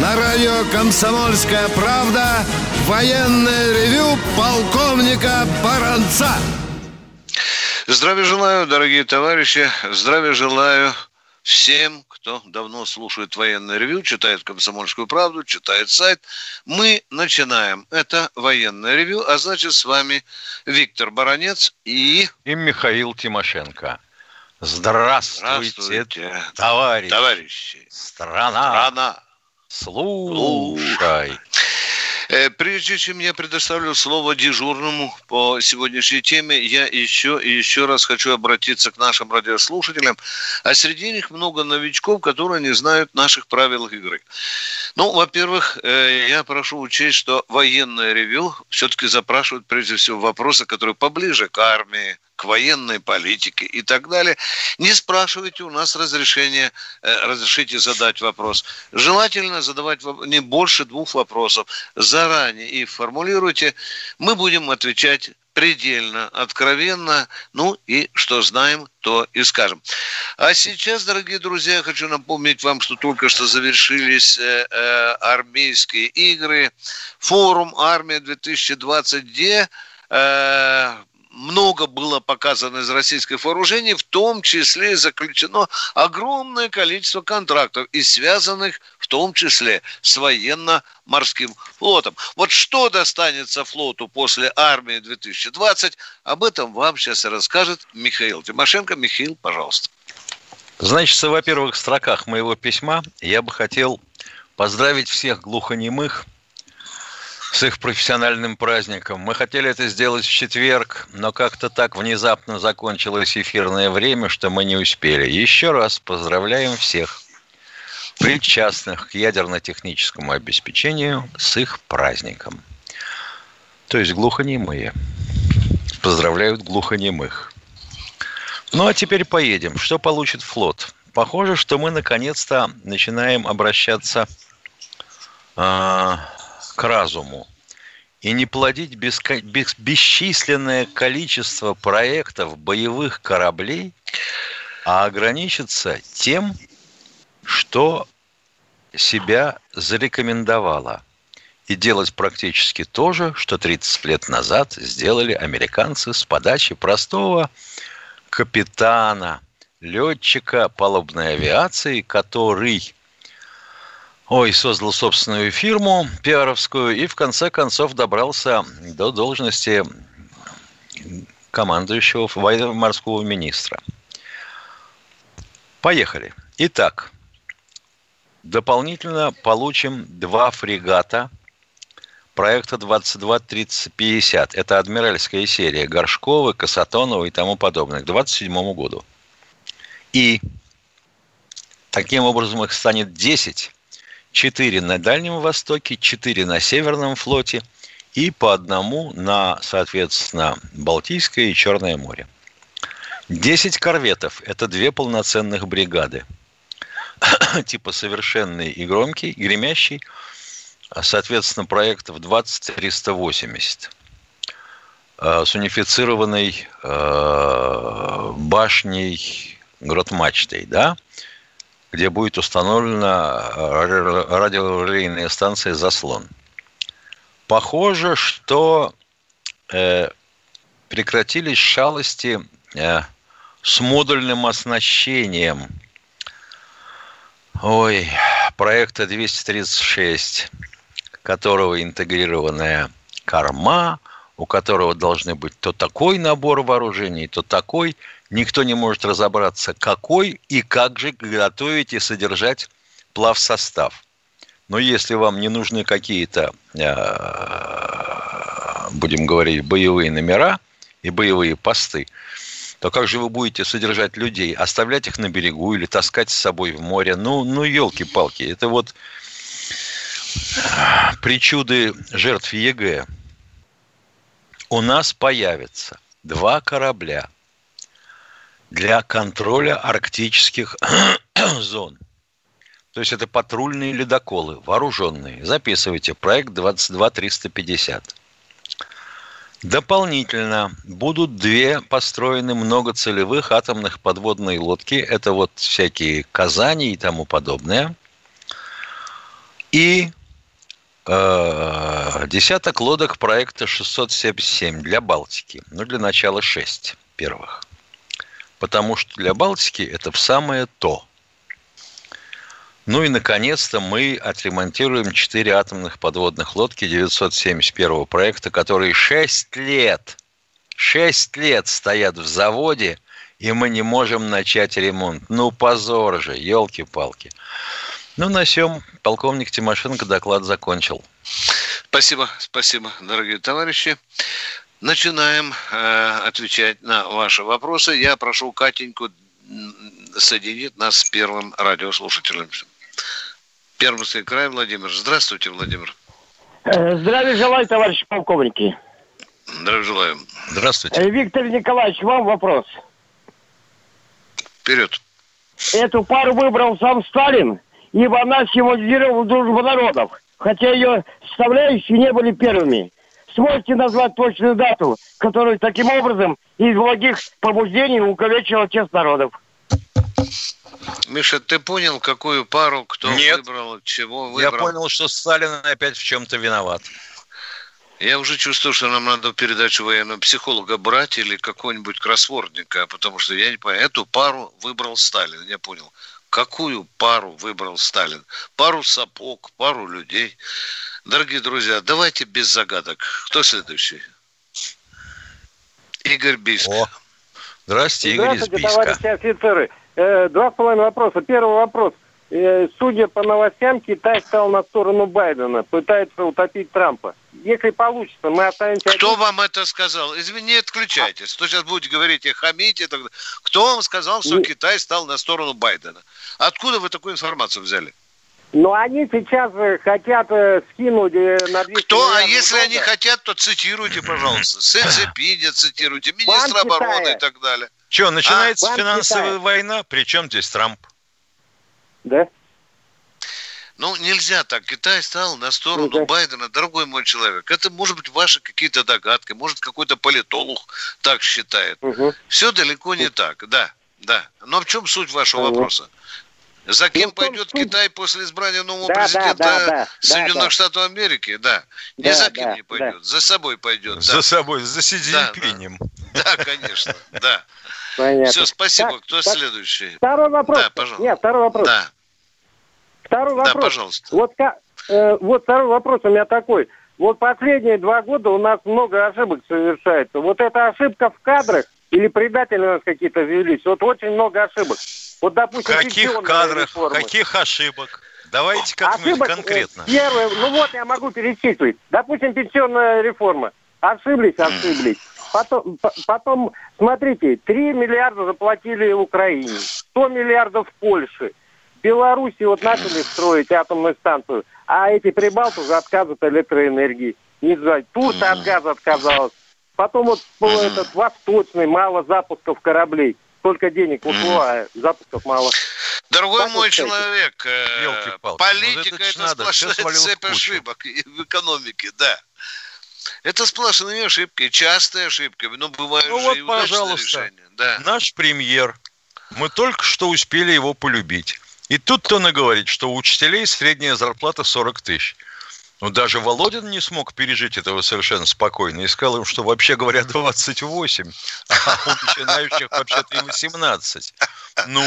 На радио «Комсомольская правда» военное ревю полковника Баранца. Здравия желаю, дорогие товарищи. Здравия желаю всем, кто давно слушает военное ревю, читает «Комсомольскую правду», читает сайт. Мы начинаем. Это военное ревю, а значит, с вами Виктор Баранец и Михаил Тимошенко. Здравствуйте, товарищи. Страна. Слушай. Прежде чем я предоставлю слово дежурному по сегодняшней теме, я еще раз хочу обратиться к нашим радиослушателям. А среди них много новичков, которые не знают наших правил игры. Ну, во-первых, я прошу учесть, что военное ревю все-таки запрашивают прежде всего вопросы, которые поближе к армии, к военной политике и так далее. Не спрашивайте у нас разрешения, разрешите задать вопрос. Желательно задавать не больше двух вопросов. Заранее их формулируйте. Мы будем отвечать предельно откровенно. Ну и что знаем, то и скажем. А сейчас, дорогие друзья, я хочу напомнить вам, что только что завершились армейские игры. Форум «Армия-2020-D». Много было показано из российских вооружений, в том числе заключено огромное количество контрактов, и связанных в том числе с военно-морским флотом. Вот что достанется флоту после «Армии-2020», об этом вам сейчас расскажет Михаил Тимошенко. Михаил, пожалуйста. Значит, во первых строках моего письма я бы хотел поздравить всех глухонемых с их профессиональным праздником. Мы хотели это сделать в четверг, но как-то так внезапно закончилось эфирное время, что мы не успели. Еще раз поздравляем всех причастных к ядерно-техническому обеспечению с их праздником. То есть глухонемые поздравляют глухонемых. Ну, а теперь поедем. Что получит флот? Похоже, что мы наконец-то начинаем обращаться к разуму и не плодить бесчисленное количество проектов боевых кораблей, а ограничиться тем, что себя зарекомендовало, и делать практически то же, что 30 лет назад сделали американцы с подачи простого капитана, летчика палубной авиации, который создал собственную фирму пиаровскую и в конце концов добрался до должности командующего военно-морского министра. Поехали. Итак, дополнительно получим два фрегата проекта 22-30-50. Это адмиральская серия Горшкова, Касатонова и тому подобное к 27-му году. И таким образом их станет 10. 4 на Дальнем Востоке, 4 на Северном флоте и по одному на, соответственно, Балтийское и Черное море. 10 корветов – это две полноценных бригады. Типа «Совершенный» и «Громкий», «Гремящий», соответственно, проектов 20-380. С унифицированной башней Гротмачтой, да? Где будет установлена радиорелейная станция «Заслон». Похоже, что прекратились шалости с модульным оснащением проекта 236, которого интегрированная корма, у которого должны быть то такой набор вооружений, то такой. Никто не может разобраться, какой и как же готовить и содержать плавсостав. Но если вам не нужны какие-то, будем говорить, боевые номера и боевые посты, то как же вы будете содержать людей? Оставлять их на берегу или таскать с собой в море? Ну, елки-палки. Это вот причуды жертв ЕГЭ у нас появятся. два корабля для контроля арктических зон. То есть это патрульные ледоколы, вооруженные. Записывайте, проект 22350. Дополнительно будут две построены многоцелевых атомных подводные лодки. Это вот всякие Казани и тому подобное. И десяток лодок проекта 677 для Балтики. Ну, для начала 6 первых. Потому что для Балтики это в самое то. Ну и, наконец-то, мы отремонтируем 4 атомных подводных лодки 971-го проекта, которые 6 лет стоят в заводе, и мы не можем начать ремонт. Ну, позор же, елки-палки. Ну, на сём полковник Тимошенко доклад закончил. Спасибо, дорогие товарищи. Начинаем отвечать на ваши вопросы. Я прошу Катеньку соединить нас с первым радиослушателем. Пермский край, Владимир. Здравствуйте, Владимир. Здравия желаю, товарищи полковники. Здравия желаю. Здравствуйте. Виктор Николаевич, вам вопрос. Вперед. Эту пару выбрал сам Сталин, ибо она символизировала дружбу народов, хотя ее составляющие не были первыми. Сможете назвать точную дату, которую таким образом из благих побуждений увековечила честь народов? Миша, ты понял, какую пару кто выбрал, чего выбрал? Я понял, что Сталин опять в чем-то виноват. Я уже чувствую, что нам надо передачу военного психолога брать или какого-нибудь кроссвордника, потому что я не понял. Эту пару выбрал Сталин, я понял. Какую пару выбрал Сталин? Пару сапог, пару людей. Дорогие друзья, давайте без загадок. Кто следующий? Игорь Бийск. Здравствуйте, Игорь из Бийска. Здравствуйте, товарищи офицеры. 2,5 вопроса. Первый вопрос. Судя по новостям, Китай стал на сторону Байдена. Пытается утопить Трампа. Если получится, мы останемся... Кто вам это сказал? Извини, не отключайтесь. Кто сейчас будет говорить и хамить и так далее. Кто вам сказал, что Китай стал на сторону Байдена? Откуда вы такую информацию взяли? Ну, они сейчас хотят скинуть на 200 Кто? А если долларов. Они хотят, то цитируйте, пожалуйста. Синьцзипиня цитируйте, министра обороны и так далее. Че, начинается финансовая война, при чем здесь Трамп? Да. Ну, нельзя так. Китай стал на сторону Байдена, дорогой мой человек. Это, может быть, ваши какие-то догадки, может, какой-то политолог так считает. Все далеко не так, да. Но в чем суть вашего вопроса? За кем пойдет Китай после избрания нового президента Соединенных Штатов Америки? Да. Не за кем не пойдет, за собой пойдет. За собой, за Си Цзиньпинем. Да, конечно, да. Понятно. Все, спасибо. Так, кто следующий? Второй вопрос. Да, пожалуйста. Нет, второй вопрос. Да. Второй вопрос. Да, пожалуйста. Вот второй вопрос у меня такой. Вот последние 2 года у нас много ошибок совершается. Вот эта ошибка в кадрах или предатели у нас какие-то завелись? Вот очень много ошибок. Вот, допустим, в каких кадрах, реформы. Каких ошибок? Давайте как-нибудь конкретно. Первое, я могу перечислить. Допустим, пенсионная реформа. Ошиблись. Потом, смотрите, 3 миллиарда заплатили Украине, 100 миллиардов Польше. В Беларуси начали строить атомную станцию, а эти прибалты уже отказывают от электроэнергии. Не знаю, Турция от газа отказалась. Потом восточный, мало запусков кораблей. Только денег ушло, а запусков мало. Дорогой мой человек, политика это сплошная цепь ошибок в экономике, да. Это сплошные ошибки, частые ошибки, но бывают же и удачные решения. Да. Наш премьер, мы только что успели его полюбить. И тут-то он и говорит, что у учителей средняя зарплата 40 тысяч. Но даже Володин не смог пережить этого совершенно спокойно. И сказал им, что вообще говоря 28, а у начинающих вообще-то и 18. Ну,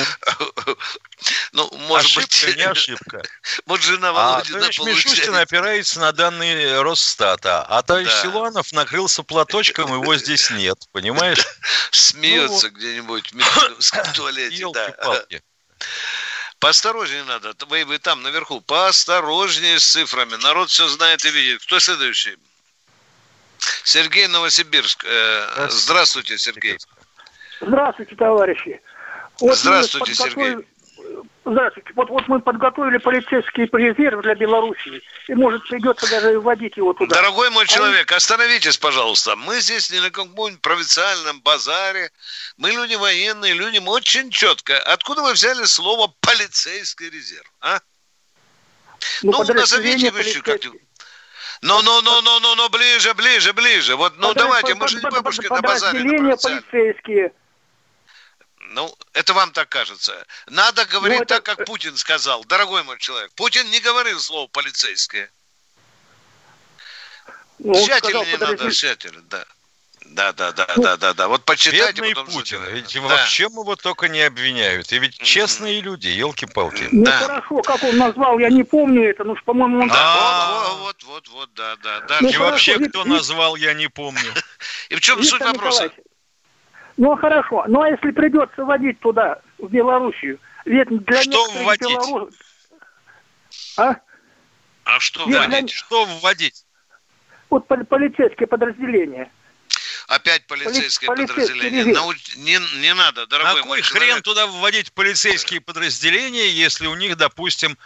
может ошибка, быть, не ошибка. Вот жена Володина товарищ Мишустин опирается на данные Росстата, а товарищ Силуанов накрылся платочком, его здесь нет, понимаешь? Смеется где-нибудь в туалете, елки-палки. Поосторожнее надо. Вы там, наверху. Поосторожнее с цифрами. Народ все знает и видит. Кто следующий? Сергей, Новосибирск. Здравствуйте, Сергей. Здравствуйте, товарищи. Вот здравствуйте, Сергей. Здравствуйте. Вот мы подготовили полицейский резерв для Белоруссии. И, может, придется даже вводить его туда. Дорогой мой человек, остановитесь, пожалуйста. Мы здесь не на каком-нибудь провинциальном базаре. Мы люди военные, люди. Мы очень четко. Откуда вы взяли слово «полицейский резерв», а? Ну назовите вы еще как-нибудь. Ну, ближе. Вот, ну, давайте, мы же не бабушки на базаре. Подразделения полицейские. Ну, это вам так кажется. Надо говорить так, как Путин сказал. Дорогой мой человек, Путин не говорил слово «полицейские». Тщательнее надо, тщательно, да. Да. Вот почитайте. Бедный Путин. Ведь вообще его только не обвиняют. И ведь честные люди, елки-палки. Ну, хорошо, как он назвал, я не помню это. Ну, по-моему, он... Да. И вообще, кто назвал, я не помню. И в чем суть вопроса? Ну, хорошо. Ну, а если придется водить туда, в Белоруссию? Ведь для некоторых белорусов... А что вводить? Что вводить? Вот полицейские подразделения. Опять полицейское подразделение. Не надо, дорогой мой человек. Хрен туда вводить полицейские подразделения, если у них, допустим,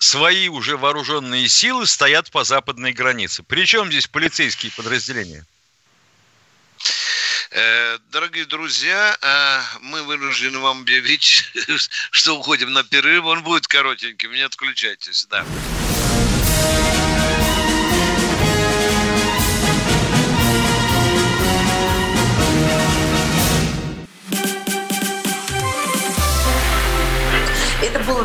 свои уже вооруженные силы стоят по западной границе? Причем здесь полицейские подразделения? Дорогие друзья, мы вынуждены вам объявить, что уходим на перерыв. Он будет коротеньким, не отключайтесь. Да. Это было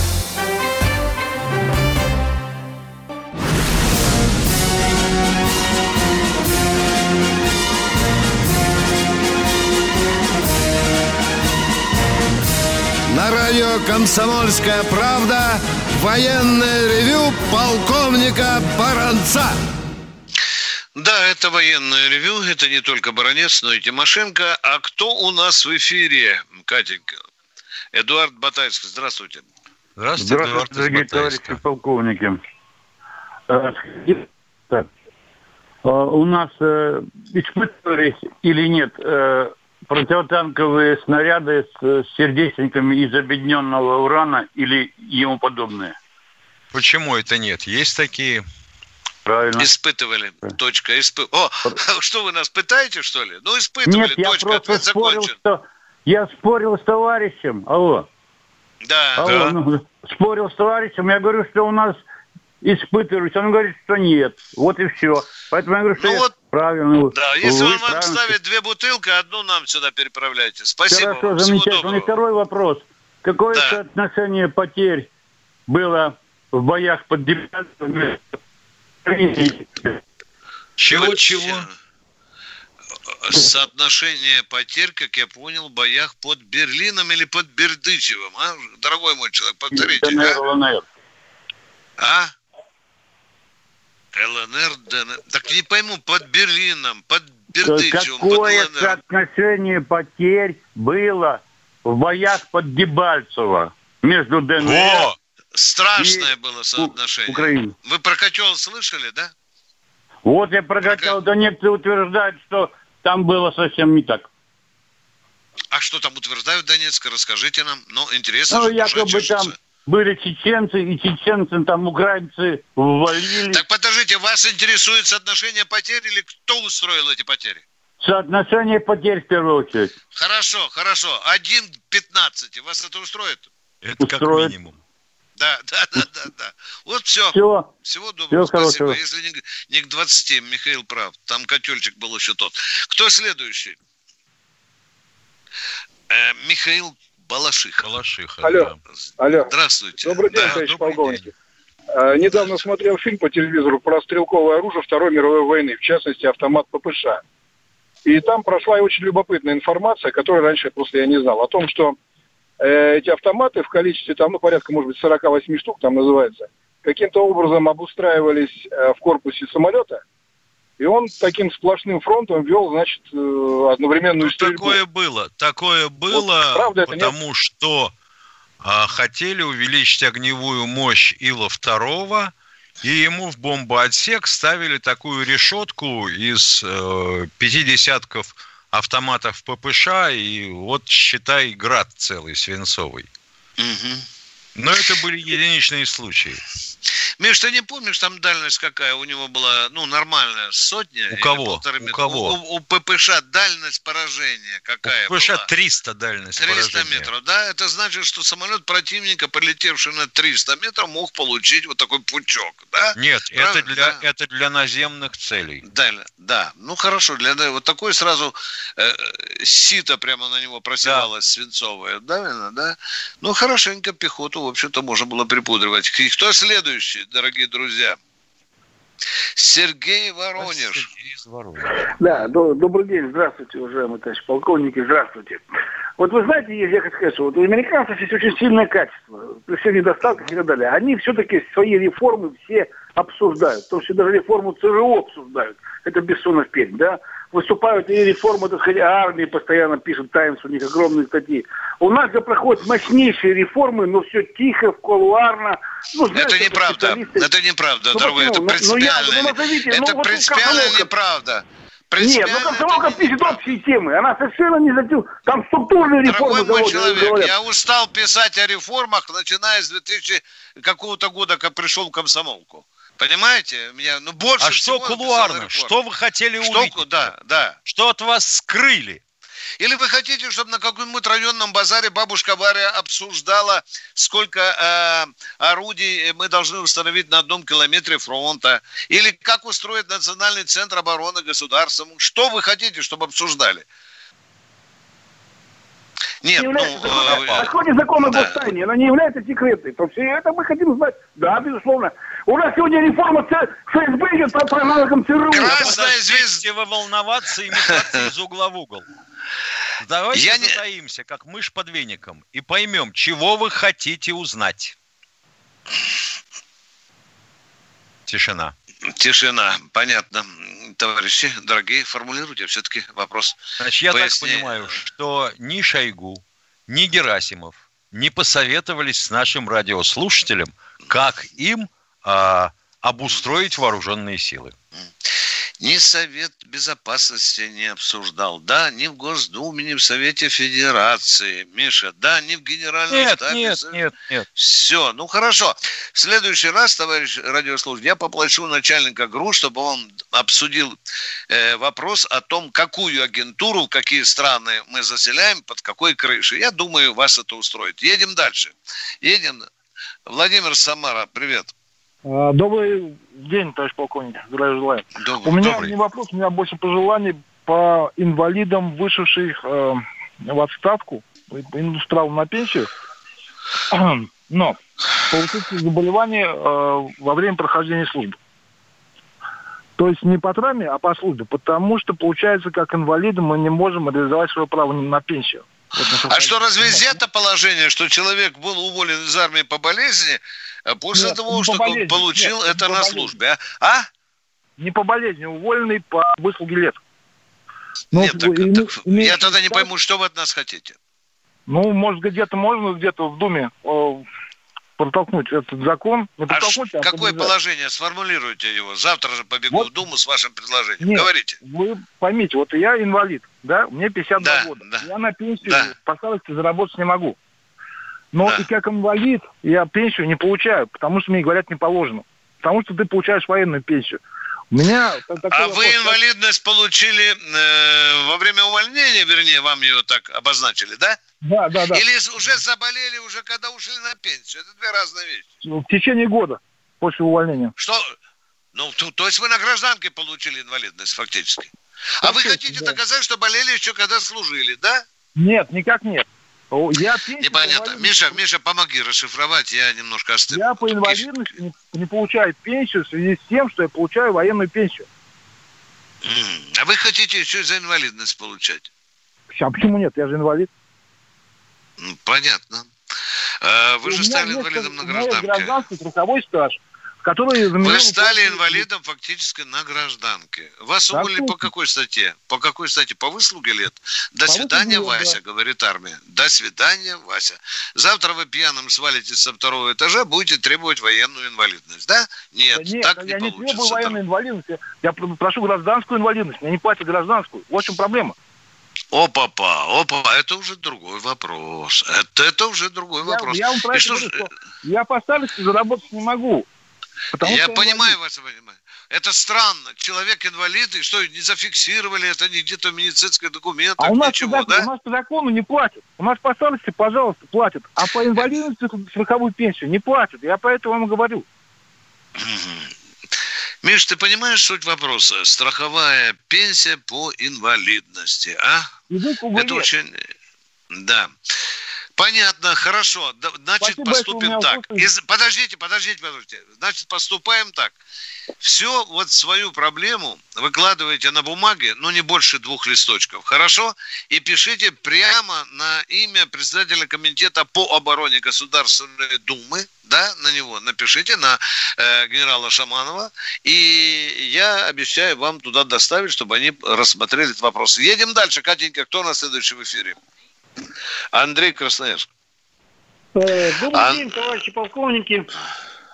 На радио «Комсомольская правда» военное ревю полковника Баранца. Да, это военное ревю. Это не только Баранец, но и Тимошенко. А кто у нас в эфире, Катенька? Эдуард Батайский. Здравствуйте. Здравствуйте, дорогие товарищи полковники. У нас испытывались или нет противотанковые снаряды с сердечниками из обедненного урана или ему подобное? Почему это нет? Есть такие? Правильно. Испытывали. Да. Точка. Что вы нас пытаете, что ли? Ну, испытывали. Нет, точка. Ответ закончен. Я спорил с товарищем. Алло. Да. Ну, спорил с товарищем. Я говорю, что у нас испытывались. Он говорит, что нет. Вот и все. Поэтому я говорю, что правильно. Да, если он вам ставит 2 бутылки, одну нам сюда переправляйте. Спасибо. Хорошо, замечательно. И второй вопрос. Какое соотношение потерь было в боях под Дебальцевым? Чего? Соотношение потерь, как я понял, в боях под Берлином или под Бердычевым. А? Дорогой мой человек, повторите. ЛНР, ДНР. Так не пойму, под Берлином, под Бердычевым, под ЛНР. Какое соотношение потерь было в боях под Дебальцево между ДНР страшное было соотношение. Украины. Вы про котел слышали, да? Вот я про котел. Да некоторые утверждают, что там было совсем не так. А что там утверждают, Донецк? Расскажите нам. Ну, интересно. Ну, якобы там... Были чеченцы, и чеченцы там украинцы ввалили. Так подождите, вас интересует соотношение потерь или кто устроил эти потери? Соотношение потерь в первую очередь. Хорошо. 1:15. Вас это устроит? Это устроит. Как минимум. Да. Вот все. Всего доброго. Спасибо. Если не к 20, Михаил прав. Там котельчик был еще тот. Кто следующий? Михаил Балашиха. Алло. Да. Алло. Здравствуйте. Добрый день, товарищ полковник. Недавно смотрел фильм по телевизору про стрелковое оружие Второй мировой войны, в частности, автомат ППШ. И там прошла очень любопытная информация, которую раньше просто я не знал, о том, что эти автоматы в количестве, там, порядка, может быть, 48 штук, там называется, каким-то образом обустраивались в корпусе самолета, И он таким сплошным фронтом вел, значит, одновременную стрельбу. Такое было, вот, правда, потому что хотели увеличить огневую мощь Ила-2, и ему в бомбоотсек ставили такую решетку из 50 автоматов ППШ, и вот, считай, град целый, свинцовый. Угу. Но это были единичные случаи. Миш, ты не помнишь, там дальность какая у него была? Ну, нормальная, сотня? У кого? У ППШ дальность поражения какая была? У ППШ была? 300 дальность 300 поражения. 300 метров, да? Это значит, что самолет противника, прилетевший на 300 метров, мог получить вот такой пучок, да? Нет, это для наземных целей. Да. Ну, хорошо, вот такой сразу сито прямо на него просевалось, да. Свинцовое, да? Ну, хорошенько пехоту, в общем-то, можно было припудривать. И кто следует? Дорогие друзья, Сергей Воронеж. Да, добрый день, здравствуйте, уважаемые товарищи полковники, здравствуйте. Вот вы знаете, я хочу сказать, что вот у американцев есть очень сильное качество, при всех недостатках и так далее. Они все-таки свои реформы все обсуждают, в том числе даже реформу ЦРУ обсуждают. Это Бессонов пень, да? Выступают и реформы, так сказать, армии, постоянно пишут «Таймс», у них огромные статьи. У нас же проходят мощнейшие реформы, но все тихо, кулуарно. Ну, знаете, это неправда, дорогой, это принципиально. Неправда. Нет, ну комсомолка пишет общие темы. Она совершенно не затем. Там структурные реформы. Дорогой мой человек, говорят. Я устал писать о реформах, начиная с 2000 какого-то года, как пришел в комсомолку. Понимаете? Меня, больше всего что кулуарно? Что вы хотели увидеть? Да. Что от вас скрыли? Или вы хотите, чтобы на каком-нибудь районном базаре бабушка Варя обсуждала, сколько орудий мы должны установить на одном километре фронта? Или как устроить Национальный центр обороны государства? Что вы хотите, чтобы обсуждали? Нет, подходит закон об восстании, она не является секретной. То есть это мы хотим знать. Да, безусловно. У нас сегодня реформа ФСБ идет по аналогам ЦРУ. Красная звезда, вы волноваться и метаться из угла в угол. Давайте затаимся, как мышь под веником, и поймем, чего вы хотите узнать. Тишина. Понятно. Товарищи, дорогие, формулируйте все-таки вопрос. Значит, я так понимаю, что ни Шойгу, ни Герасимов не посоветовались с нашим радиослушателем, как им обустроить вооруженные силы. Ни Совет Безопасности не обсуждал, да, ни в Госдуме, ни в Совете Федерации, Миша, да, ни в Генеральном штабе. Нет. Все, хорошо. В следующий раз, товарищ радиослушатель, я попрошу начальника ГРУ, чтобы он обсудил вопрос о том, какую агентуру, какие страны мы заселяем, под какой крышей. Я думаю, вас это устроит. Едем дальше. Владимир, Самара, привет. Добрый день, товарищ полковник. Здравия желаю. У меня не вопрос, у меня больше пожеланий по инвалидам, вышедших в отставку, индустриалу на пенсию, но получивших заболевания во время прохождения службы. То есть не по травме, а по службе, потому что, получается, как инвалиды мы не можем реализовать свое право на пенсию. А что, разве взято положение, что человек был уволен из армии по болезни, после того, что он получил это на службе, а? Не по болезни, уволенный по выслуге лет. Нет, я тогда не пойму, что вы от нас хотите. Может, где-то можно, где-то в Думе протолкнуть этот закон. Какое положение? Сформулируйте его. Завтра же побегу в Думу с вашим предложением. Нет, говорите. Вы поймите, я инвалид, да? Мне 52 года. Да. Я на пенсию по старости заработать не могу. И как инвалид я пенсию не получаю, потому что мне говорят не положено. Потому что ты получаешь военную пенсию. У меня вы инвалидность получили во время увольнения, вернее, вам ее так обозначили, да? Да. Или уже заболели, уже когда ушли на пенсию? Это две разные вещи. В течение года после увольнения. Что? То есть вы на гражданке получили инвалидность фактически. А вы хотите доказать, что болели еще когда служили, да? Нет, никак нет. Непонятно. Миша, помоги расшифровать, я немножко остыл. Я по инвалидности не получаю пенсию в связи с тем, что я получаю военную пенсию. А вы хотите еще и за инвалидность получать? А почему нет? Я же инвалид. Понятно. Вы же стали инвалидом на гражданке. У меня есть гражданский трудовой стаж. который... Вы стали инвалидом фактически на гражданке. Вас уволили по какой статье? По какой статье? По выслуге лет? До свидания, Вася, говорит армия. До свидания, Вася. Завтра вы пьяным свалитесь со второго этажа, будете требовать военную инвалидность, да? Нет, так не получится. Я не требую военную инвалидность, я прошу гражданскую инвалидность, мне не платят гражданскую. В общем, проблема. Опа-па, это уже другой вопрос. Это уже другой вопрос. Я вам правильно говорю, что я поставить заработать не могу. Я понимаю вас, понимаю. Это странно. Человек-инвалид, и что, не зафиксировали это нигде-то в медицинских документах? А у нас, ничего, да? У нас по закону не платят. У нас по старости, пожалуйста, платят. А по инвалидности страховую пенсию не платят. Я поэтому вам говорю. Миш, ты понимаешь суть вопроса? Страховая пенсия по инвалидности, а? Это очень... Да. Понятно, хорошо. Значит, спасибо, поступим так. Подождите. Значит, поступаем так. Все, вот свою проблему выкладываете на бумаге, но не больше 2 листочков, хорошо? И пишите прямо на имя председателя комитета по обороне Государственной Думы, да, на него напишите, на генерала Шаманова, и я обещаю вам туда доставить, чтобы они рассмотрели этот вопрос. Едем дальше. Катенька, кто на следующем эфире? Андрей, Красноярск. Добрый день, товарищи полковники.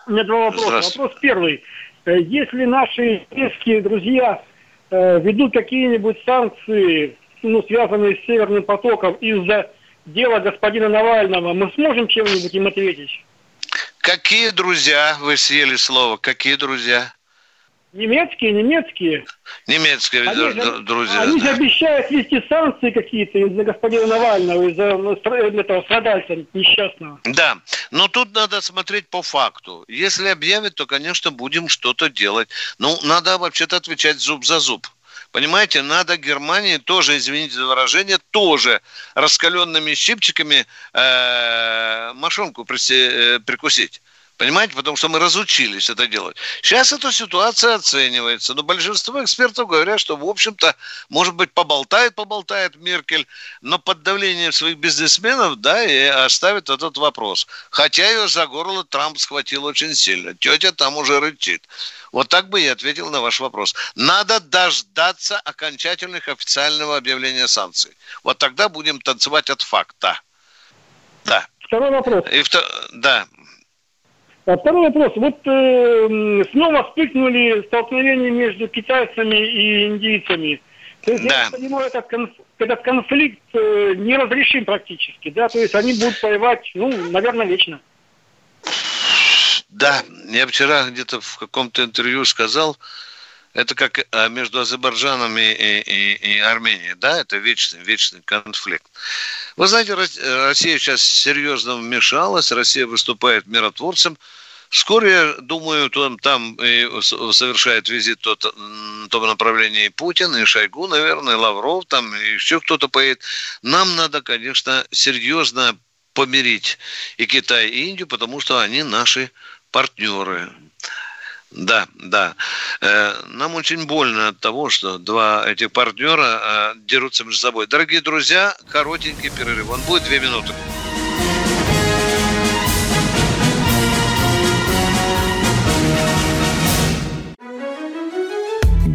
У меня 2 вопроса. Вопрос первый. Если наши советские друзья ведут какие-нибудь санкции, связанные с Северным потоком, из-за дела господина Навального, мы сможем чем-нибудь им ответить? Какие друзья? Вы съели слово. Какие друзья? Немецкие. Немецкие друзья. Они же обещают ввести санкции какие-то из-за господина Навального, из-за этого страдальца несчастного. Да, но тут надо смотреть по факту. Если объявят, то, конечно, будем что-то делать. Ну, надо вообще-то отвечать зуб за зуб. Понимаете, надо Германии тоже, извините за выражение, тоже раскаленными щипчиками мошонку прикусить. Понимаете? Потому что мы разучились это делать. Сейчас эта ситуация оценивается. Но большинство экспертов говорят, что, в общем-то, может быть, поболтает Меркель, но под давлением своих бизнесменов, да, и оставит этот вопрос. Хотя ее за горло Трамп схватил очень сильно. Тетя там уже рычит. Вот так бы я ответил на ваш вопрос. Надо дождаться окончательных официального объявления санкций. Вот тогда будем танцевать от факта. Да. Второй вопрос. Да. Второй вопрос. Вот снова вспыхнули столкновения между китайцами и индийцами. То есть, да. Я понимаю, этот конфликт неразрешим практически, да? То есть они будут воевать, наверное, вечно. Да. Я вчера где-то в каком-то интервью сказал, это как между Азербайджаном и Арменией, да? Это вечный конфликт. Вы знаете, Россия сейчас серьезно вмешалась, Россия выступает миротворцем. Вскоре, я думаю, там совершает визит в том направлении и Путин, и Шойгу, наверное, и Лавров, там и еще кто-то поедет. Нам надо, конечно, серьезно помирить и Китай, и Индию, потому что они наши партнеры. Да. Нам очень больно от того, что 2 этих партнера дерутся между собой. Дорогие друзья, коротенький перерыв. Он будет 2 минуты.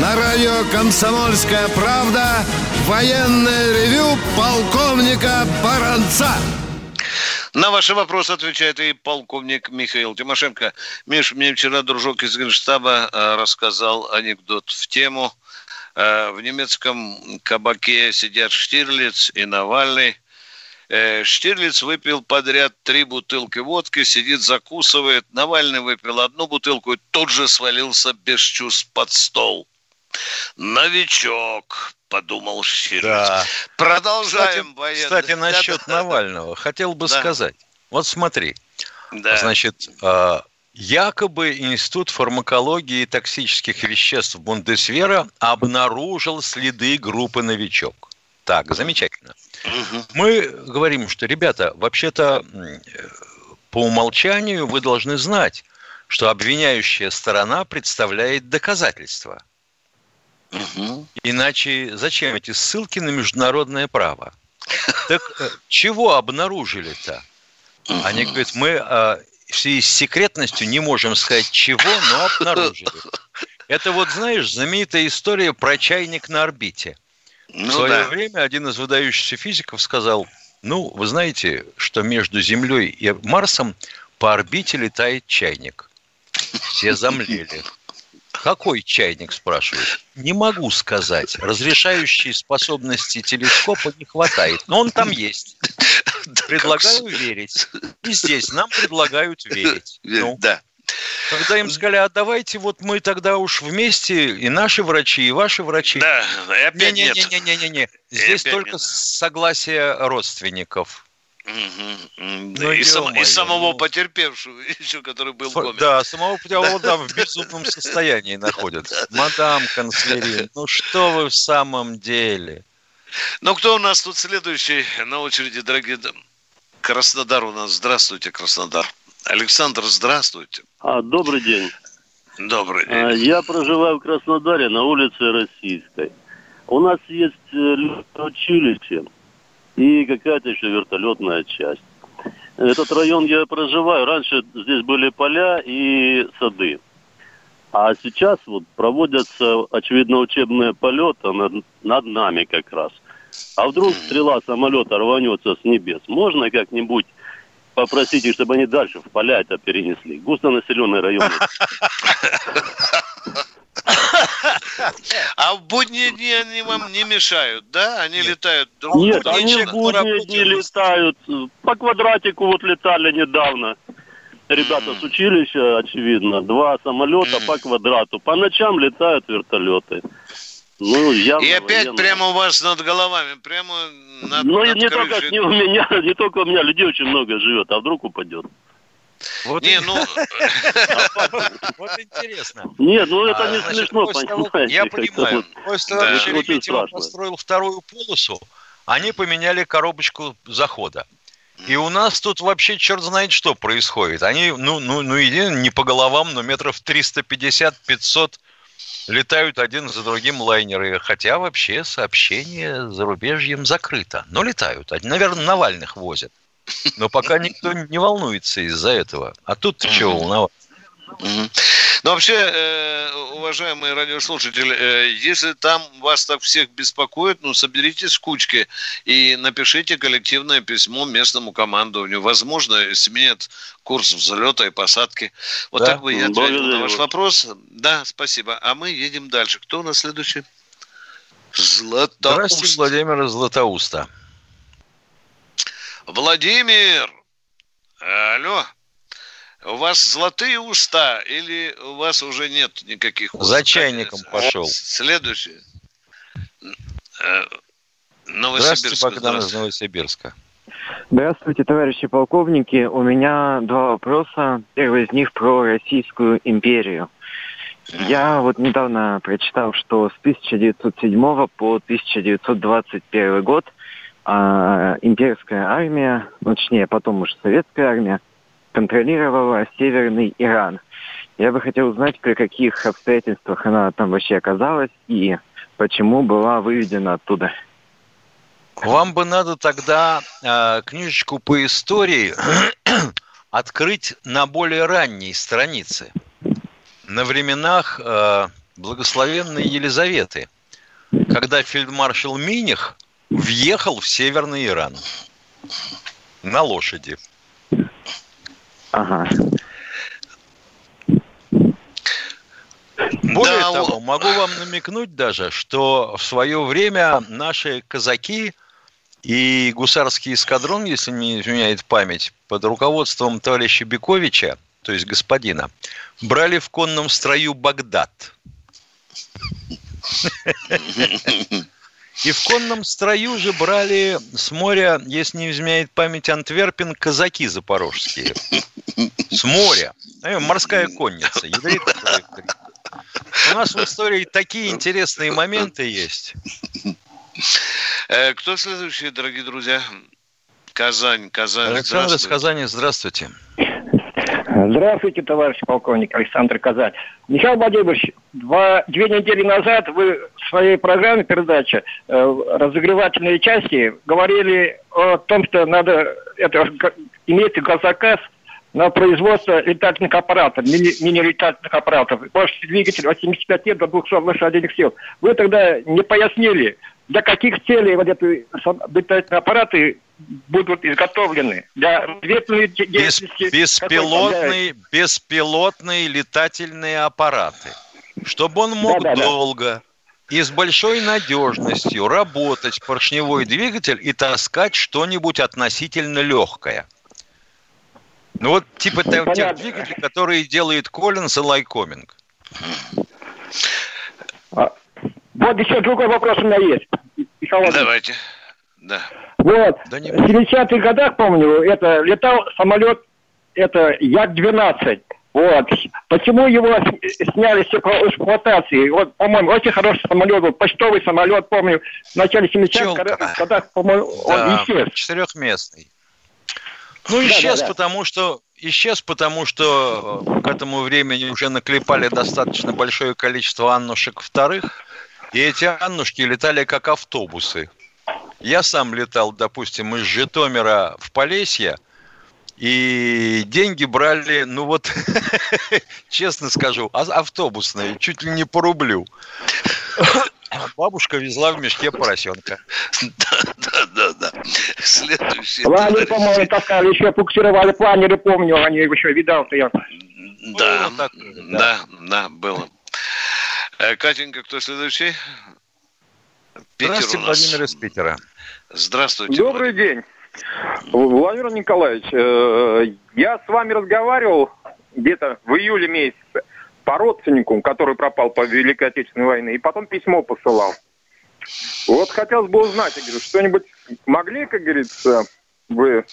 На радио «Комсомольская правда» военное ревю полковника Баранца. На ваши вопросы отвечает и полковник Михаил Тимошенко. Миш, мне вчера дружок из Генштаба рассказал анекдот в тему. В немецком кабаке сидят Штирлиц и Навальный. Штирлиц выпил подряд 3 бутылки водки, сидит, закусывает. Навальный выпил 1 бутылку и тут же свалился без чувств под стол. Новичок. подумал Ширин. Да. Продолжаем военные. Кстати, насчет Навального. Хотел бы сказать. Вот смотри. Да. Значит, якобы Институт фармакологии и токсических веществ Бундесвера обнаружил следы группы «Новичок». Так, замечательно. Угу. Мы говорим, что, ребята, вообще-то по умолчанию вы должны знать, что обвиняющая сторона представляет доказательства. Угу. Иначе зачем эти ссылки на международное право? Так чего обнаружили-то? Они говорят, мы в связи с секретностью не можем сказать чего, но обнаружили. Это вот, знаешь, знаменитая история про чайник на орбите. Ну, в свое время один из выдающихся физиков сказал, ну, вы знаете, что между Землей и Марсом по орбите летает чайник. Все замлели. Какой чайник, спрашивают? Не могу сказать. Разрешающей способности телескопа не хватает. Но он там есть. Предлагаю верить. И здесь нам предлагают верить. Ну. Да. Когда им сказали, а давайте вот мы тогда уж вместе, и наши врачи, и ваши врачи. Да, и опять нет. Не-не-не-не-не. Здесь только нет. Согласие родственников. Угу. Ну, и самого потерпевшего, еще, который был в коме. Да, самого потерпевшего, да, в безумном состоянии находится. Мадам канцлерин, ну что вы в самом деле? Ну, кто у нас тут следующий на очереди, дорогие? Краснодар у нас. Здравствуйте, Краснодар. Александр, здравствуйте. Добрый день. Добрый день. Я проживаю в Краснодаре на улице Российской. У нас есть училище и какая-то еще вертолетная часть. Этот район я проживаю. Раньше здесь были поля и сады. А сейчас вот проводятся, очевидно, учебные полеты над нами как раз. А вдруг стрела самолета рванется с небес? Можно как-нибудь попросить их, чтобы они дальше в поля это перенесли? Густонаселенные районы. А в будние дни они вам не мешают, да? Они летают друг другу? Нет, они в будние дни летают. По квадратику вот летали недавно. Ребята с училища, очевидно. 2 самолета по квадрату. По ночам летают вертолеты. Ну, и опять военные. Прямо у вас над головами, прямо над крышей. Ну, не только у меня, людей очень много живет, а вдруг упадет. Вот не, ну... Вот интересно. Нет, ну это не смешно, понимаете. Я понимаю. После того, как Шереметьев построил 2-ю полосу, они поменяли коробочку захода. И у нас тут вообще черт знает, что происходит. Они, не по головам, но метров 350-500 летают один за другим лайнеры, хотя вообще сообщение зарубежьем закрыто. Но летают. Наверное, Навальных возят. Но пока никто не волнуется из-за этого. А тут чего волноваться? Ну, вообще, уважаемые радиослушатели, если там вас так всех беспокоит, ну, соберитесь в кучке и напишите коллективное письмо местному командованию. Возможно, сменят курс взлета и посадки. Вот так бы я ответил на ваш вопрос. Да, спасибо. А мы едем дальше. Кто у нас следующий? Златоуст. Здравствуйте, Владимир из Златоуста. Владимир! Алло! У вас золотые уста или у вас уже нет никаких уст? За чайником пошел. Следующий. Новосибирск. Здравствуйте, Богдан из Новосибирска. Здравствуйте, товарищи полковники. У меня 2 вопроса. Первый из них про Российскую империю. Я вот недавно прочитал, что с 1907 по 1921 год имперская армия, точнее, потом уже советская армия, контролировала Северный Иран. Я бы хотел узнать, при каких обстоятельствах она там вообще оказалась и почему была выведена оттуда. Вам бы надо тогда книжечку по истории открыть на более ранней странице, на временах благословенной Елизаветы, когда фельдмаршал Миних въехал в Северный Иран на лошади. Ага. Более того, могу вам намекнуть даже, что в свое время наши казаки и гусарский эскадрон, если не изменяет память, под руководством товарища Бековича, то есть господина, брали в конном строю Багдад. И в конном строю же брали с моря, если не изменяет память, Антверпен, казаки запорожские. С моря. Морская конница. Ядрит. У нас в истории такие интересные моменты есть. Кто следующий, дорогие друзья? Казань. Александр из Казани, здравствуйте. Здравствуйте, товарищ полковник. Александр, Казань. Михаил Владимирович, две недели назад вы в своей программе передачи «Разогревательные части» говорили о том, что надо иметь госзаказ на производство летательных аппаратов, мини-летательных аппаратов. Мощность двигателя 85 лет до 200 лошадиных сил. Вы тогда не пояснили, для каких целей вот эти летательные аппараты будут изготовлены. Для ответственной деятельности... Беспилотные летательные аппараты. Чтобы он мог долго и с большой надежностью работать поршневой двигатель и таскать что-нибудь относительно легкое. Ну вот типа тех двигателей, которые делает Коллинз и Лайкоминг. Вот еще другой вопрос у меня есть. Давайте. Да. Вот, да не... в 70-х годах, помню, летал самолет, Як-12. Вот. Почему его сняли с эксплуатации? Вот, по-моему, очень хороший самолет был, почтовый самолет, помню, в начале 70-х годах, по-моему, он исчез. Четырехместный. Исчез, потому что к этому времени уже наклепали достаточно большое количество аннушек вторых, и эти аннушки летали как автобусы. Я сам летал, допустим, из Житомира в Полесье, и деньги брали, честно скажу, автобусные, чуть ли не по рублю. Бабушка везла в мешке поросенка. Да. Следующий. Планеры, по-моему, таскали, еще фуксировали планеры, помню, они еще видал-то я. Да, было. Катенька, кто следующий? Здравствуйте, Владимир из Питера. Здравствуйте. Добрый день. Владимир Николаевич, я с вами разговаривал где-то в июле месяце по родственнику, который пропал по Великой Отечественной войне, и потом письмо посылал. Вот хотелось бы узнать, я говорю, что-нибудь могли, как говорится, вы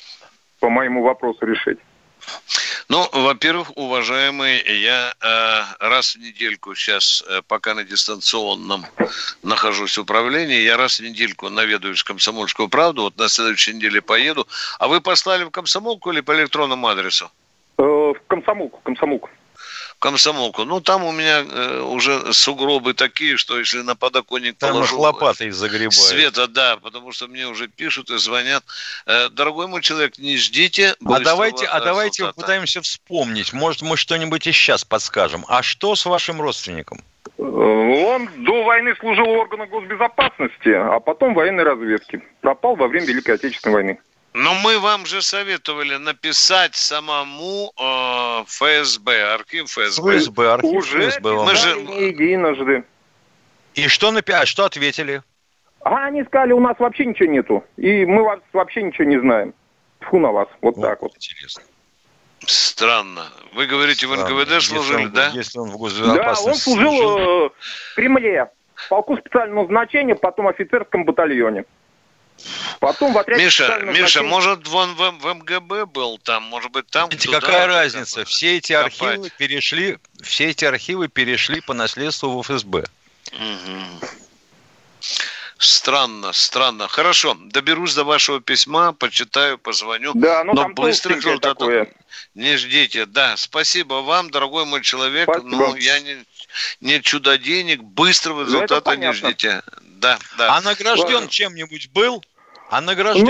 по моему вопросу решить? Во-первых, уважаемые, я раз в недельку сейчас, пока на дистанционном нахожусь в управлении, я раз в недельку наведаюсь в «Комсомольскую правду», вот на следующей неделе поеду. А вы послали в «Комсомолку» или по электронному адресу? В «Комсомолку». Там у меня уже сугробы такие, что если на подоконник там положу... Там лопатой загребают. Света, да, потому что мне уже пишут и звонят. Дорогой мой человек, не ждите... давайте попытаемся вспомнить. Может, мы что-нибудь и сейчас подскажем. А что с вашим родственником? Он до войны служил в органах госбезопасности, а потом в военной разведке. Пропал во время Великой Отечественной войны. Но мы вам же советовали написать самому ФСБ, архив ФСБ. Архив ФСБ. Единожды. И что ответили? Они сказали, у нас вообще ничего нету. И мы вас вообще ничего не знаем. Фу на вас. Вот так. Интересно. Странно. Вы говорите, в НКВД служили, да? Если он в госбезопасности. Да, он служил в Кремле. В полку специального назначения, потом в офицерском батальоне. Потом в отряде... Миша, может, он в МГБ был там, может быть, там... Какая разница? Все эти архивы перешли по наследству в ФСБ. Угу. Странно. Хорошо, доберусь до вашего письма, почитаю, позвоню. Да, но быстренько вот это... Не ждите. Да, спасибо вам, дорогой мой человек. Спасибо. Я не чудодейник, быстрого результата не ждите. Да. А награжден чем-нибудь был? За финскую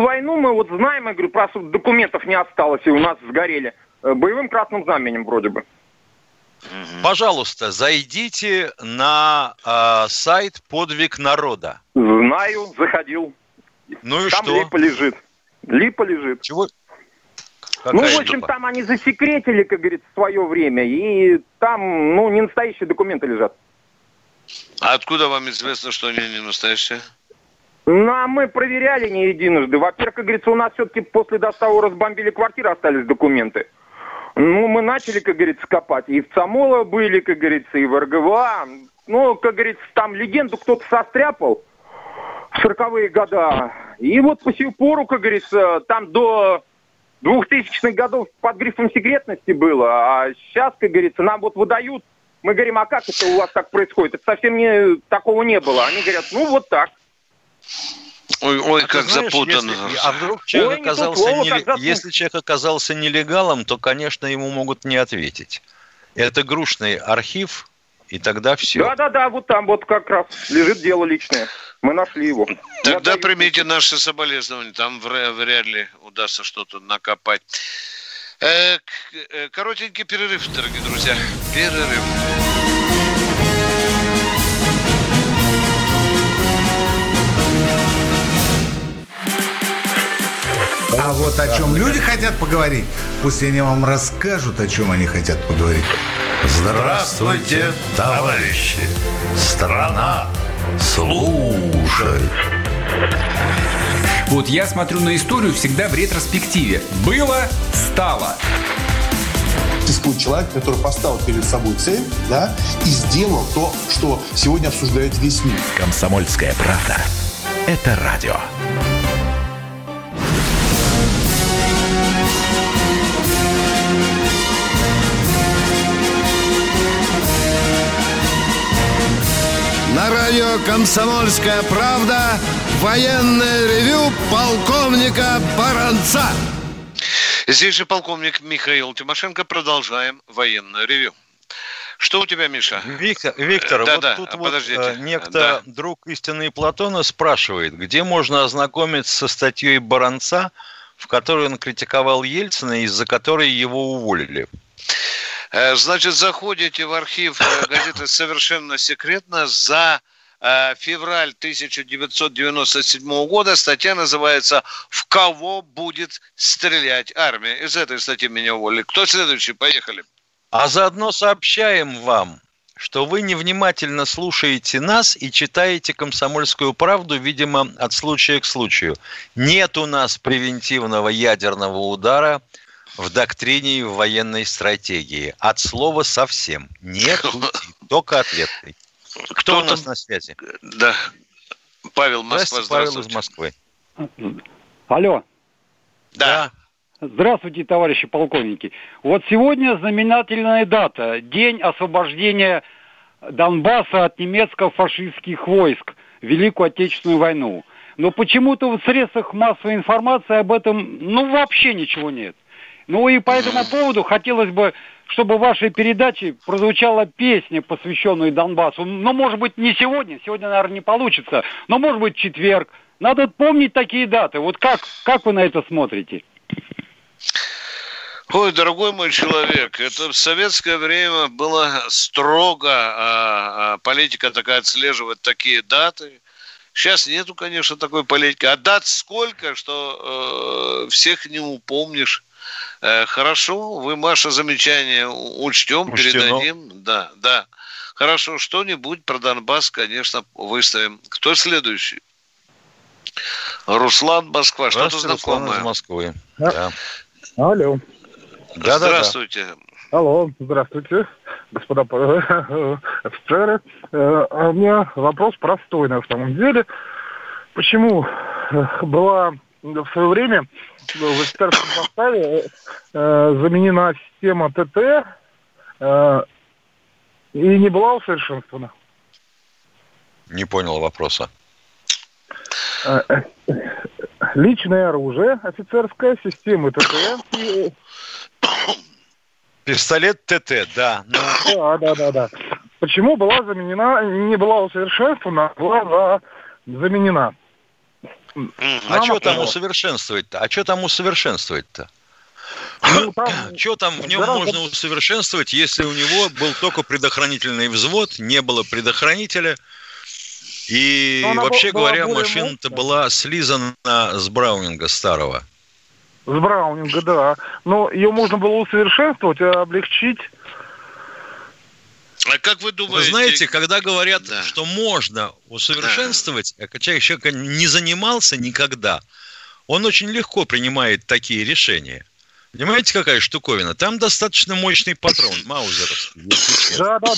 войну мы знаем, я говорю, просто документов не осталось, и у нас сгорели. Боевым красным знаменем вроде бы. Пожалуйста, зайдите на сайт «Подвиг народа». Знаю, заходил. Ну и там что? Липа лежит. Чего? В общем, там они засекретили, как говорится, свое время, и там, не настоящие документы лежат. А откуда вам известно, что они не настоящие? Мы проверяли не единожды. Во-первых, как говорится, у нас все-таки после Дастау разбомбили квартиры, остались документы. Мы начали, как говорится, копать. И в ЦАМОЛа были, как говорится, и в РГВА. Ну, как говорится, там легенду кто-то состряпал в 40-е годы. И вот по сию пору, как говорится, там до 2000-х годов под грифом секретности было. А сейчас, как говорится, нам вот выдают. Мы говорим, а как это у вас так происходит? Это совсем не такого не было. Они говорят, ну вот так. Ой, а как запутанно. А вдруг человек если человек оказался нелегалом, то, конечно, ему могут не ответить. Это грушный архив, и тогда все. Да, вот там вот как раз лежит дело личное. Мы нашли его. Тогда примите наши соболезнования. Там вряд ли удастся что-то накопать. Коротенький перерыв, дорогие друзья. А вот о чем люди хотят поговорить, пусть они вам расскажут, о чем они хотят поговорить. Здравствуйте, товарищи! Страна служит! Вот я смотрю на историю всегда в ретроспективе. Было, стало. Искал человек, который поставил перед собой цель, да, и сделал то, что сегодня обсуждает весь мир. Комсомольская правда. Это радио. На радио «Комсомольская правда» военное ревю полковника Баранца. Здесь же полковник Михаил Тимошенко. Продолжаем военное ревю. Что у тебя, Миша? Виктор, некто друг истины Платона спрашивает, где можно ознакомиться со статьей Баранца, в которой он критиковал Ельцина, из-за которой его уволили. Значит, заходите в архив газеты «Совершенно секретно» за февраль 1997 года. Статья называется «В кого будет стрелять армия?». Из этой статьи меня уволили. Кто следующий? Поехали. А заодно сообщаем вам, что вы невнимательно слушаете нас и читаете «Комсомольскую правду», видимо, от случая к случаю. Нет у нас превентивного ядерного удара в доктрине и в военной стратегии. От слова совсем. Нет, только ответный. Кто у нас на связи? Да. Павел, Москва. Павел из Москвы. Алло. Да. Здравствуйте, товарищи полковники. Вот сегодня знаменательная дата. День освобождения Донбасса от немецко-фашистских войск. Великую Отечественную войну. Но почему-то в средствах массовой информации об этом вообще ничего нет. Ну и по этому поводу хотелось бы, чтобы в вашей передаче прозвучала песня, посвященная Донбассу. Но, может быть, не сегодня, наверное, не получится, но, может быть, четверг. Надо помнить такие даты. Вот как вы на это смотрите? Ой, дорогой мой человек, это в советское время было строго, политика такая, отслеживать такие даты. Сейчас нету, конечно, такой политики. А дат сколько, что всех не упомнишь. Хорошо, вы, Маша, замечание учтем, передадим. Да. Хорошо, что-нибудь про Донбасс, конечно, выставим. Кто следующий? Руслан, Москва. Что-то знакомое. Руслан из Москвы. Да. Алло. Здравствуйте. Алло, здравствуйте, господа офицеры. У меня вопрос простой на самом деле. Почему была в свое время в экспертном составе заменена система ТТ и не была усовершенствована? Не понял вопроса. Личное оружие, офицерская система ТТ. Пистолет ТТ, да. Да. Почему была заменена, не была усовершенствована, а была заменена? А что там усовершенствовать-то? Ну, что там в нем можно усовершенствовать, если у него был только предохранительный взвод, не было предохранителя, и вообще говоря, машина-то была слизана с Браунинга старого. С Браунинга, да. Но ее можно было усовершенствовать, облегчить. А как вы думаете? Вы знаете, когда говорят, что можно усовершенствовать, а человек не занимался никогда, он очень легко принимает такие решения. Понимаете, какая штуковина? Там достаточно мощный патрон, маузеровский.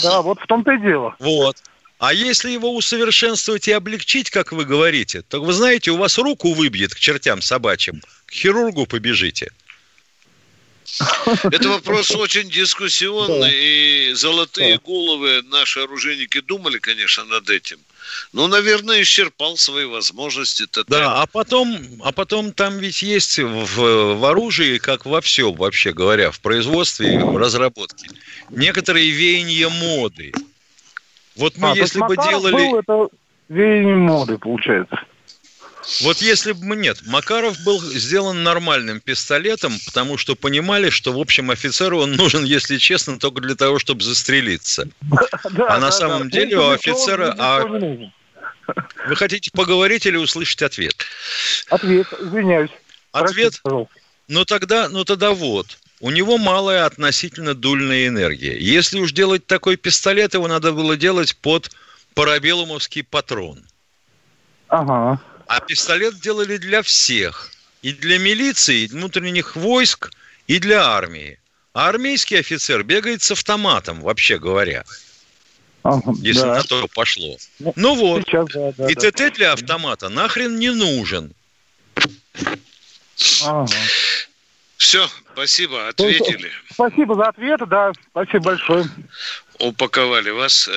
Да, вот в том-то и дело. Вот. А если его усовершенствовать и облегчить, как вы говорите, то, вы знаете, у вас руку выбьет к чертям собачьим, к хирургу побежите. Это вопрос очень дискуссионный, да. И золотые головы наши оружейники думали, конечно, над этим. Но, наверное, исчерпал свои возможности. Да, а потом там ведь есть в оружии, как во всем, вообще говоря, в производстве и в разработке, некоторые веяния моды. Вот мы если бы Макаров делали... Был, это веяние моды, получается. Вот если бы мы... Нет, Макаров был сделан нормальным пистолетом, потому что понимали, что, в общем, офицеру он нужен, если честно, только для того, чтобы застрелиться. А на самом деле у офицера... Вы хотите поговорить или услышать ответ? Ответ, извиняюсь. Ответ? Ну тогда вот. У него малая относительно дульная энергия. Если уж делать такой пистолет, его надо было делать под парабеллумовский патрон. Ага. А пистолет делали для всех. И для милиции, и внутренних войск, и для армии. А армейский офицер бегает с автоматом, вообще говоря. Ага, если да. На то пошло. Ну вот. Сейчас, да, и ТТ для автомата нахрен не нужен. Ага. Все, спасибо, ответили. Спасибо за ответ, да, спасибо большое. Упаковали вас.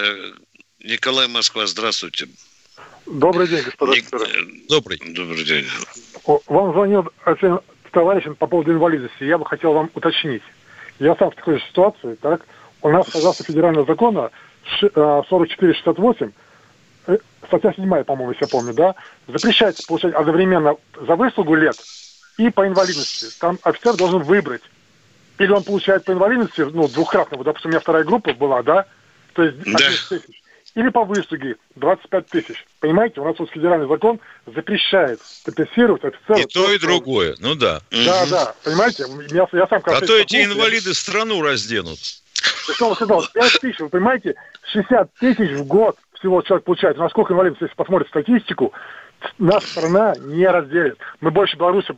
Николай, Москва, здравствуйте. Добрый день, господа. Добрый день. Вам звонил товарищ по поводу инвалидности. Я бы хотел вам уточнить. Я сам в такой же ситуации. Так? У нас, согласно федерального закона 4468, статья 7, по-моему, если я помню, да, запрещается получать одновременно за выслугу лет и по инвалидности. Там офицер должен выбрать. Или он получает по инвалидности, ну, двухкратно, вот, допустим, у меня вторая группа была, да, то есть 11 тысяч. Или по выслуге 25 тысяч. Понимаете, у нас вот федеральный закон запрещает компенсировать офицеров. И то, и другое, ну да. Да, угу. Да, понимаете, я сам... А то эти инвалиды страну разденут. 5 тысяч, вы понимаете, 60 тысяч в год всего человек получает. У нас сколько инвалидов, если посмотреть статистику, наша страна не разделит. Мы больше Беларуси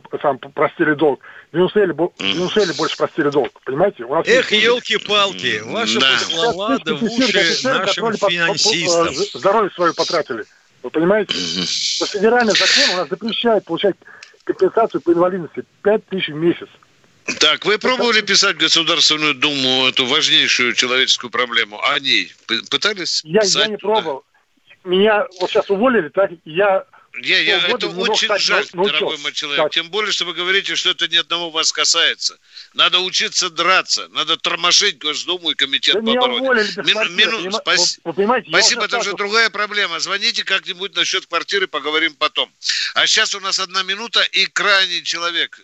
простили долг. Венесуэле больше простили долг. Понимаете? У нас елки-палки. Ваша послалада да. В уши нашим финансистам. Здоровье свое потратили. Вы понимаете? Федеральный закон у нас запрещает получать компенсацию по инвалидности 5 тысяч в месяц. Так, вы пробовали писать в Государственную Думу эту важнейшую человеческую проблему? О ней пытались писать? Я не пробовал. Меня вот сейчас уволили, так я... Это очень жаль, дорогой мой человек. Тем более, что вы говорите, что это ни одного вас касается. Надо учиться драться. Надо тормошить Госдуму и комитет по обороне. Спасибо, это уже другая проблема. Звоните как-нибудь насчет квартиры, поговорим потом. А сейчас у нас 1 минута и крайний человек.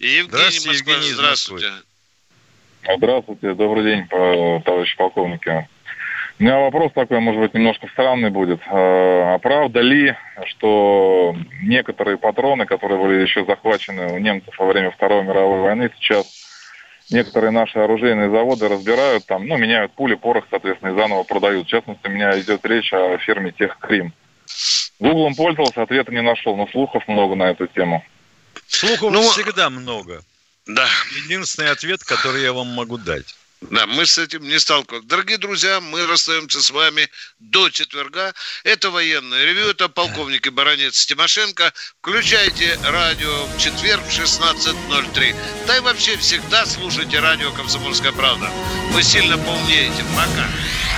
Евгений Москва, здравствуйте. Здравствуйте, добрый день, товарищи полковники. У меня вопрос такой, может быть, немножко странный будет. А правда ли, что некоторые патроны, которые были еще захвачены у немцев во время Второй мировой войны, сейчас некоторые наши оружейные заводы разбирают, там, ну, меняют пули, порох, соответственно, и заново продают. В частности, у меня идет речь о фирме «Техкрим». Гуглом пользовался, ответа не нашел, но слухов много на эту тему. Слухов всегда много. Да. Единственный ответ, который я вам могу дать. Да, мы с этим не сталкивались. Дорогие друзья, мы расстаемся с вами до четверга. Это военное ревю, это полковники Баранец, Тимошенко. Включайте радио в четверг в 16:03. Да и вообще всегда слушайте радио «Комсомольская правда». Вы сильно поумнеете. Пока.